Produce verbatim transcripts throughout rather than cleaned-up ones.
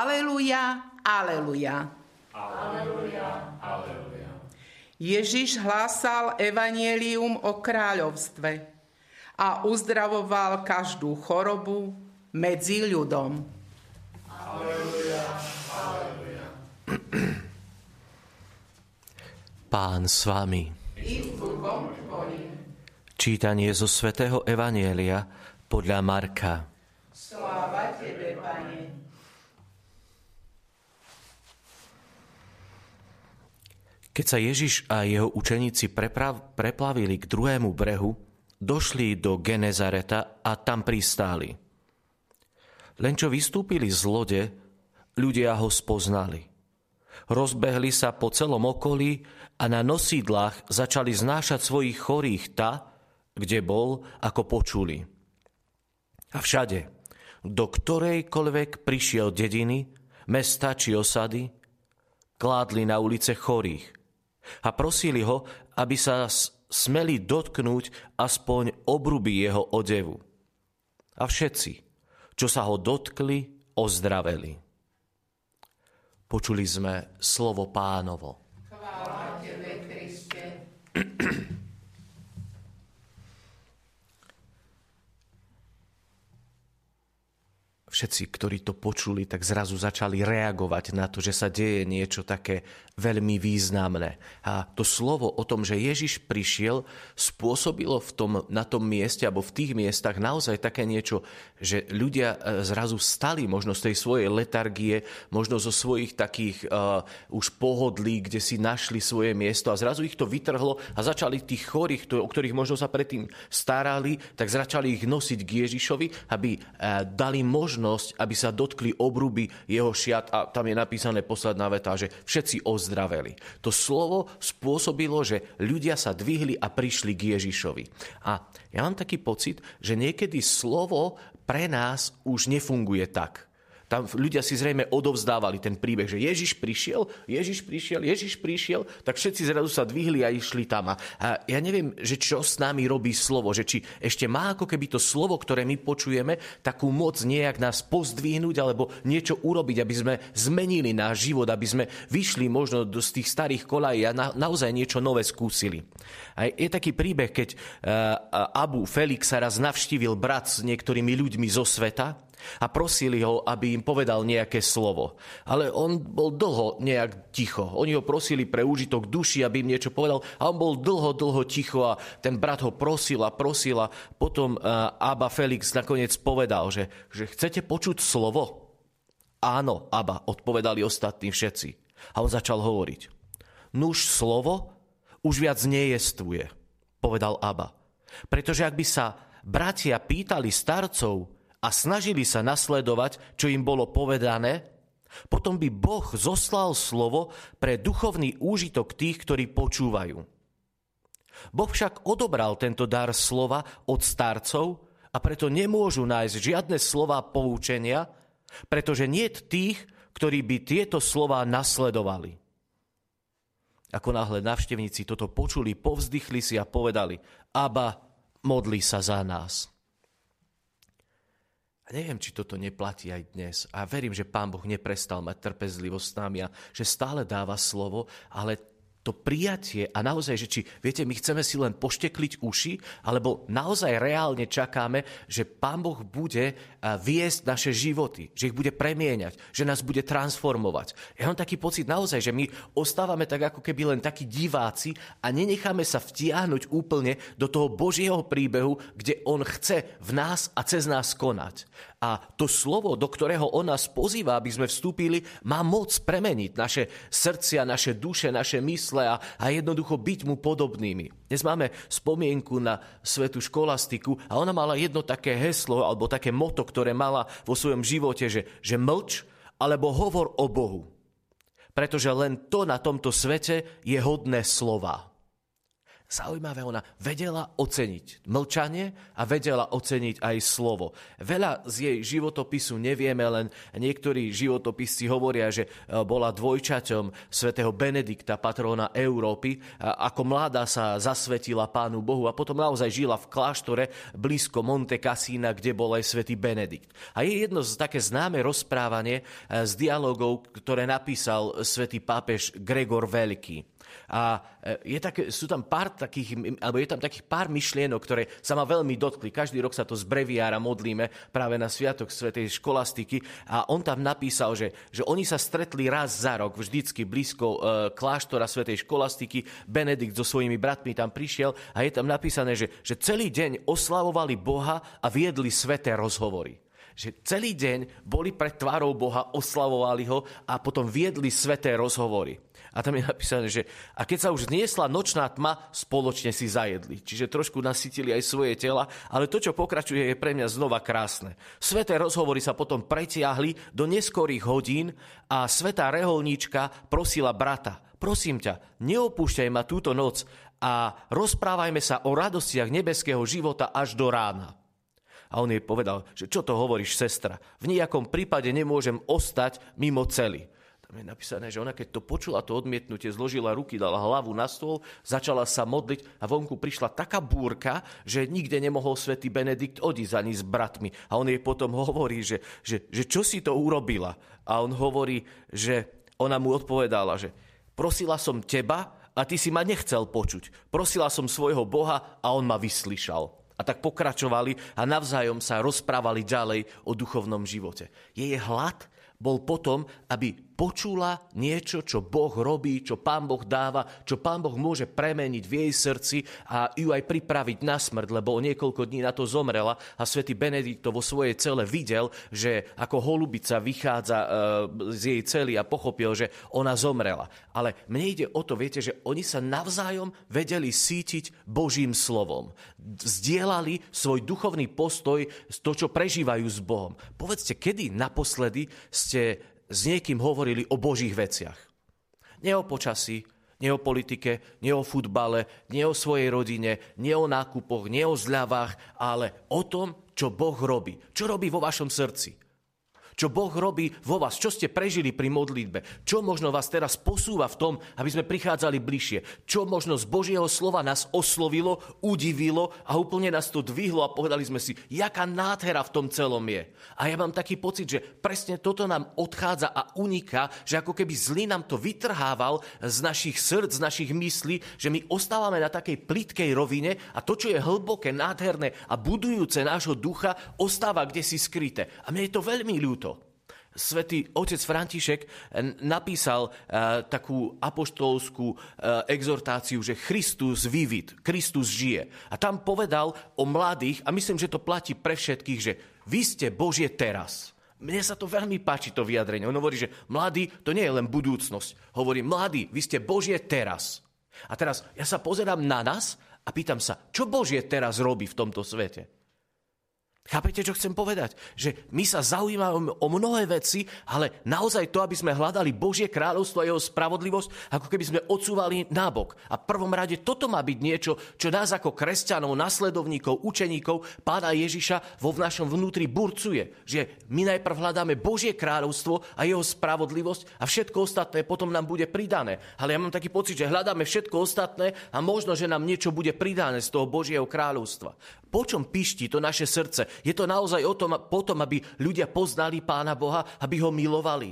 Aleluja, aleluja. Aleluja, aleluja. Ježiš hlásal evanjelium o kráľovstve a uzdravoval každú chorobu medzi ľudom. Aleluja, aleluja. Pán s vami. Čítanie zo svätého evanjelia podľa Marka. Sláva tebe, Pane. Keď sa Ježiš a jeho učeníci preprav, preplavili k druhému brehu, došli do Genezareta a tam pristáli. Len čo vystúpili z lode, ľudia ho spoznali. Rozbehli sa po celom okolí a na nosídlach začali znášať svojich chorých ta, kde bol, ako počuli. A všade, do ktorejkoľvek prišiel dediny, mesta či osady, kládli na ulice chorých a prosili ho, aby sa smeli dotknúť aspoň obruby jeho odevu. A všetci, čo sa ho dotkli, ozdraveli. Počuli sme slovo Pánovo. Chvála tebe, Kriste. Všetci, ktorí to počuli, tak zrazu začali reagovať na to, že sa deje niečo také veľmi významné. A to slovo o tom, že Ježiš prišiel, spôsobilo v tom, na tom mieste, alebo v tých miestach naozaj také niečo, že ľudia zrazu stali možno z tej svojej letargie, možno zo svojich takých uh, už pohodlí, kde si našli svoje miesto, a zrazu ich to vytrhlo a začali tých chorých, o ktorých možno sa predtým starali, tak začali ich nosiť k Ježišovi, aby uh, dali možnosť, aby sa dotkli obruby jeho šiat, a tam je napísané posledná veta, že všetci ozdraveli. To slovo spôsobilo, že ľudia sa dvihli a prišli k Ježišovi. A ja mám taký pocit, že niekedy slovo pre nás už nefunguje tak. Tam ľudia si zrejme odovzdávali ten príbeh, že Ježiš prišiel, Ježiš prišiel, Ježiš prišiel, tak všetci zrazu sa dvihli a išli tam. A ja neviem, že čo s nami robí slovo, že či ešte má ako keby to slovo, ktoré my počujeme, takú moc nejak nás pozdvihnúť alebo niečo urobiť, aby sme zmenili náš život, aby sme vyšli možno z tých starých kolají a na, naozaj niečo nové skúsili. A je taký príbeh, keď Abu Felix raz navštívil brat s niektorými ľuďmi zo sveta a prosili ho, aby im povedal nejaké slovo. Ale on bol dlho nejak ticho. Oni ho prosili pre úžitok duši, aby im niečo povedal, a on bol dlho, dlho ticho a ten brat ho prosil a prosil a potom Aba Felix nakoniec povedal, že, že chcete počuť slovo? Áno, Aba, odpovedali ostatní všetci. A on začal hovoriť. Nuž slovo už viac nejestvuje, povedal Aba. Pretože ak by sa bratia pýtali starcov a snažili sa nasledovať, čo im bolo povedané, potom by Boh zoslal slovo pre duchovný úžitok tých, ktorí počúvajú. Boh však odobral tento dar slova od starcov a preto nemôžu nájsť žiadne slová poučenia, pretože niet tých, ktorí by tieto slová nasledovali. Ako náhle návštevníci toto počuli, povzdychli si a povedali: Aba, modli sa za nás. A neviem, či toto neplatí aj dnes. A verím, že Pán Boh neprestal mať trpezlivosť s nami a že stále dáva slovo, ale to prijatie a naozaj, že či, viete, my chceme si len poštekliť uši, alebo naozaj reálne čakáme, že Pán Boh bude viesť naše životy, že ich bude premieňať, že nás bude transformovať. Ja mám taký pocit naozaj, že my ostávame tak ako keby len takí diváci a nenecháme sa vtiahnuť úplne do toho Božieho príbehu, kde On chce v nás a cez nás konať. A to slovo, do ktorého On nás pozýva, aby sme vstúpili, má moc premeniť naše srdcia, naše duše, naše mysle, A, a jednoducho byť mu podobnými. Dnes máme spomienku na svetu Školastiku a ona mala jedno také heslo alebo také moto, ktoré mala vo svojom živote, že, že mlč alebo hovor o Bohu. Pretože len to na tomto svete je hodné slova. Zaujímavé, ona vedela oceniť mlčanie a vedela oceniť aj slovo. Veľa z jej životopisu nevieme, len niektorí životopisci hovoria, že bola dvojčaťom svätého Benedikta, patróna Európy, ako mladá sa zasvetila Pánu Bohu a potom naozaj žila v kláštore blízko Monte Cassina, kde bol aj svätý Benedikt. A je jedno z také známe rozprávanie z dialogov, ktoré napísal svätý pápež Gregor Veľký. A je také, sú tam pár takých, alebo je tam takých pár myšlienok, ktoré sa ma veľmi dotkli. Každý rok sa to z breviára modlíme práve na sviatok svätej Školastiky a on tam napísal, že, že oni sa stretli raz za rok, vždycky blízko e, kláštora svätej Školastiky. Benedikt so svojimi bratmi tam prišiel a je tam napísané, že, že celý deň oslavovali Boha a viedli sväté rozhovory. Že celý deň boli pred tvárou Boha, oslavovali ho a potom viedli sväté rozhovory. A tam je napísané, že a keď sa už zniesla nočná tma, spoločne si zajedli. Čiže trošku nasytili aj svoje tela, ale to, čo pokračuje, je pre mňa znova krásne. Sväté rozhovory sa potom pretiahli do neskorých hodín a svätá reholníčka prosila brata: prosím ťa, neopúšťaj ma túto noc a rozprávajme sa o radostiach nebeského života až do rána. A on jej povedal, že čo to hovoríš, sestra? V nejakom prípade nemôžem ostať mimo cely. Tam je napísané, že ona keď to počula, to odmietnutie, zložila ruky, dala hlavu na stôl, začala sa modliť a vonku prišla taká búrka, že nikde nemohol svätý Benedikt odísť ani s bratmi. A on jej potom hovorí, že, že, že čo si to urobila? A on hovorí, že ona mu odpovedala, že prosila som teba a ty si ma nechcel počuť. Prosila som svojho Boha a on ma vyslyšal. A tak pokračovali a navzájom sa rozprávali ďalej o duchovnom živote. Jej hlad bol potom, aby počula niečo, čo Boh robí, čo Pán Boh dáva, čo Pán Boh môže premeniť v jej srdci a ju aj pripraviť na smrť, lebo o niekoľko dní na to zomrela a svätý Benedikt to vo svojej cele videl, že ako holubica vychádza z jej cely a pochopil, že ona zomrela. Ale mne ide o to, viete, že oni sa navzájom vedeli sítiť Božím slovom. Vzdielali svoj duchovný postoj, to, čo prežívajú s Bohom. Povedzte, kedy naposledy ste s niekým hovorili o Božích veciach? Nie o počasí, nie o politike, nie o futbale, nie o svojej rodine, nie o nákupoch, nie o zľavách, ale o tom, čo Boh robí. Čo robí vo vašom srdci? Čo Boh robí vo vás? Čo ste prežili pri modlitbe? Čo možno vás teraz posúva v tom, aby sme prichádzali bližšie? Čo možno z Božieho slova nás oslovilo, udivilo a úplne nás to dvihlo a povedali sme si, jaká nádhera v tom celom je. A ja mám taký pocit, že presne toto nám odchádza a uniká, že ako keby zlý nám to vytrhával z našich srdc, z našich myslí, že my ostávame na takej plytkej rovine a to, čo je hlboké, nádherné a budujúce nášho ducha, ostáva kdesi skryté. A mne je to veľmi ľúto. Svätý otec František napísal uh, takú apoštolskú uh, exhortáciu, že Kristus vivit, Kristus žije. A tam povedal o mladých, a myslím, že to platí pre všetkých, že vy ste Božie teraz. Mne sa to veľmi páči, to vyjadrenie. On hovorí, že mladí, to nie je len budúcnosť. Hovorí, mladí, vy ste Božie teraz. A teraz ja sa pozerám na nás a pýtam sa, čo Božie teraz robí v tomto svete? Chápete, čo chcem povedať? Že my sa zaujímame o mnohé veci, ale naozaj to, aby sme hľadali Božie kráľovstvo a jeho spravodlivosť, ako keby sme odsúvali nabok. A v prvom rade toto má byť niečo, čo nás ako kresťanov, nasledovníkov, učeníkov Pána Ježiša vo v našom vnútri burcuje. Že my najprv hľadáme Božie kráľovstvo a jeho spravodlivosť a všetko ostatné potom nám bude pridané. Ale ja mám taký pocit, že hľadáme všetko ostatné a možno, že nám niečo bude pridané z toho Božieho kráľovstva. Po čom píšti to naše srdce? Je to naozaj o tom, potom, aby ľudia poznali Pána Boha, aby ho milovali.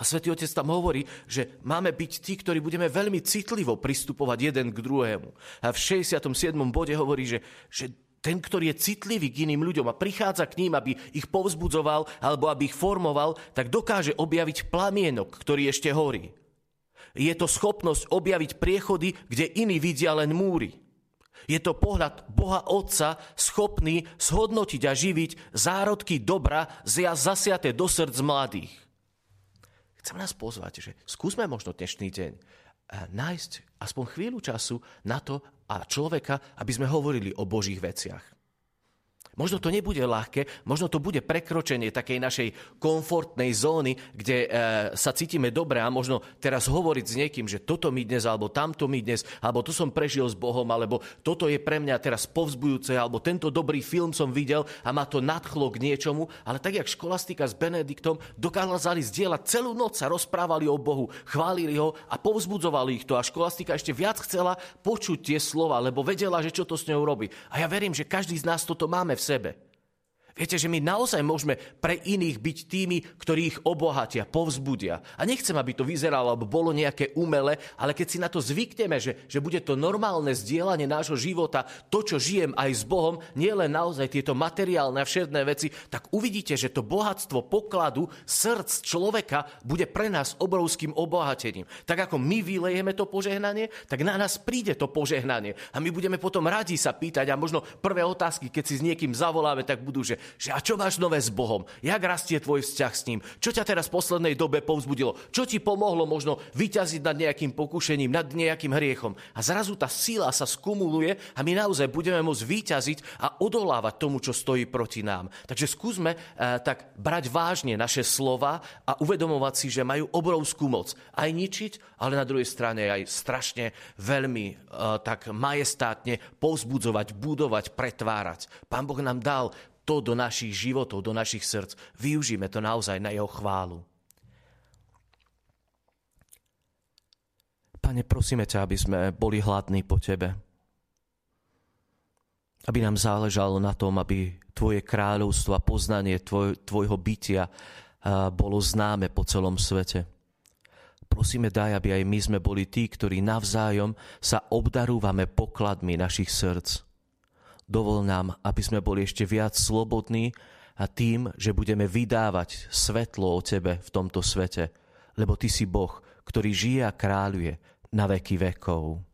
A svätý Otec tam hovorí, že máme byť tí, ktorí budeme veľmi citlivo pristupovať jeden k druhému. A v šesťdesiatom siedmom bode hovorí, že, že ten, ktorý je citlivý k iným ľuďom a prichádza k ním, aby ich povzbudzoval alebo aby ich formoval, tak dokáže objaviť plamienok, ktorý ešte horí. Je to schopnosť objaviť priechody, kde iní vidia len múry. Je to pohľad Boha Otca, schopný zhodnotiť a živiť zárodky dobra zasiaté do srdc mladých. Chcem nás pozvať, že skúsme možno dnešný deň nájsť aspoň chvíľu času na to a človeka, aby sme hovorili o Božích veciach. Možno to nebude ľahké, možno to bude prekročenie takej našej komfortnej zóny, kde e, sa cítime dobre a možno teraz hovoriť s niekým, že toto mi dnes, alebo tamto mi dnes, alebo to som prežil s Bohom, alebo toto je pre mňa teraz povzbujúce, alebo tento dobrý film som videl a ma to nadchlo k niečomu. Ale tak, jak Školastika s Benediktom dokázali zdieľať celú noc, sa rozprávali o Bohu, chválili ho a povzbudzovali ich to. A Školastika ešte viac chcela počuť tie slova, lebo vedela, že čo to s ňou robí. A ja verím, že každý z nás toto máme v sebe. Viete, že my naozaj môžeme pre iných byť tými, ktorí ich obohatia, povzbudia. A nechcem, aby to vyzeralo, alebo bolo nejaké umelé, ale keď si na to zvykneme, že, že bude to normálne zdieľanie nášho života, to, čo žijem aj s Bohom, nie len naozaj tieto materiálne a všedné veci, tak uvidíte, že to bohatstvo pokladu srdc človeka bude pre nás obrovským obohatením. Tak ako my vylejeme to požehnanie, tak na nás príde to požehnanie. A my budeme potom radi sa pýtať a možno prvé otázky, keď si s niekým zavoláme, tak budú, že že a čo máš nové s Bohom? Jak rastie tvoj vzťah s ním? Čo ťa teraz v poslednej dobe povzbudilo? Čo ti pomohlo možno vyťaziť nad nejakým pokušením, nad nejakým hriechom? A zrazu tá sila sa skumuluje a my naozaj budeme môcť vyťaziť a odolávať tomu, čo stojí proti nám. Takže skúsme eh, tak brať vážne naše slova a uvedomovať si, že majú obrovskú moc. Aj ničiť, ale na druhej strane aj strašne veľmi eh, tak majestátne povzbudzovať, budovať, pretvárať. Pán Boh nám dal to do našich životov, do našich srdc. Využijeme to naozaj na jeho chválu. Pane, prosíme ťa, aby sme boli hladní po tebe. Aby nám záležalo na tom, aby tvoje kráľovstvo a poznanie tvoj, tvojho bytia bolo známe po celom svete. Prosíme, daj, aby aj my sme boli tí, ktorí navzájom sa obdarúvame pokladmi našich srdc. Dovol nám, aby sme boli ešte viac slobodní a tým, že budeme vydávať svetlo o tebe v tomto svete, lebo ty si Boh, ktorý žije a kráľuje na veky vekov.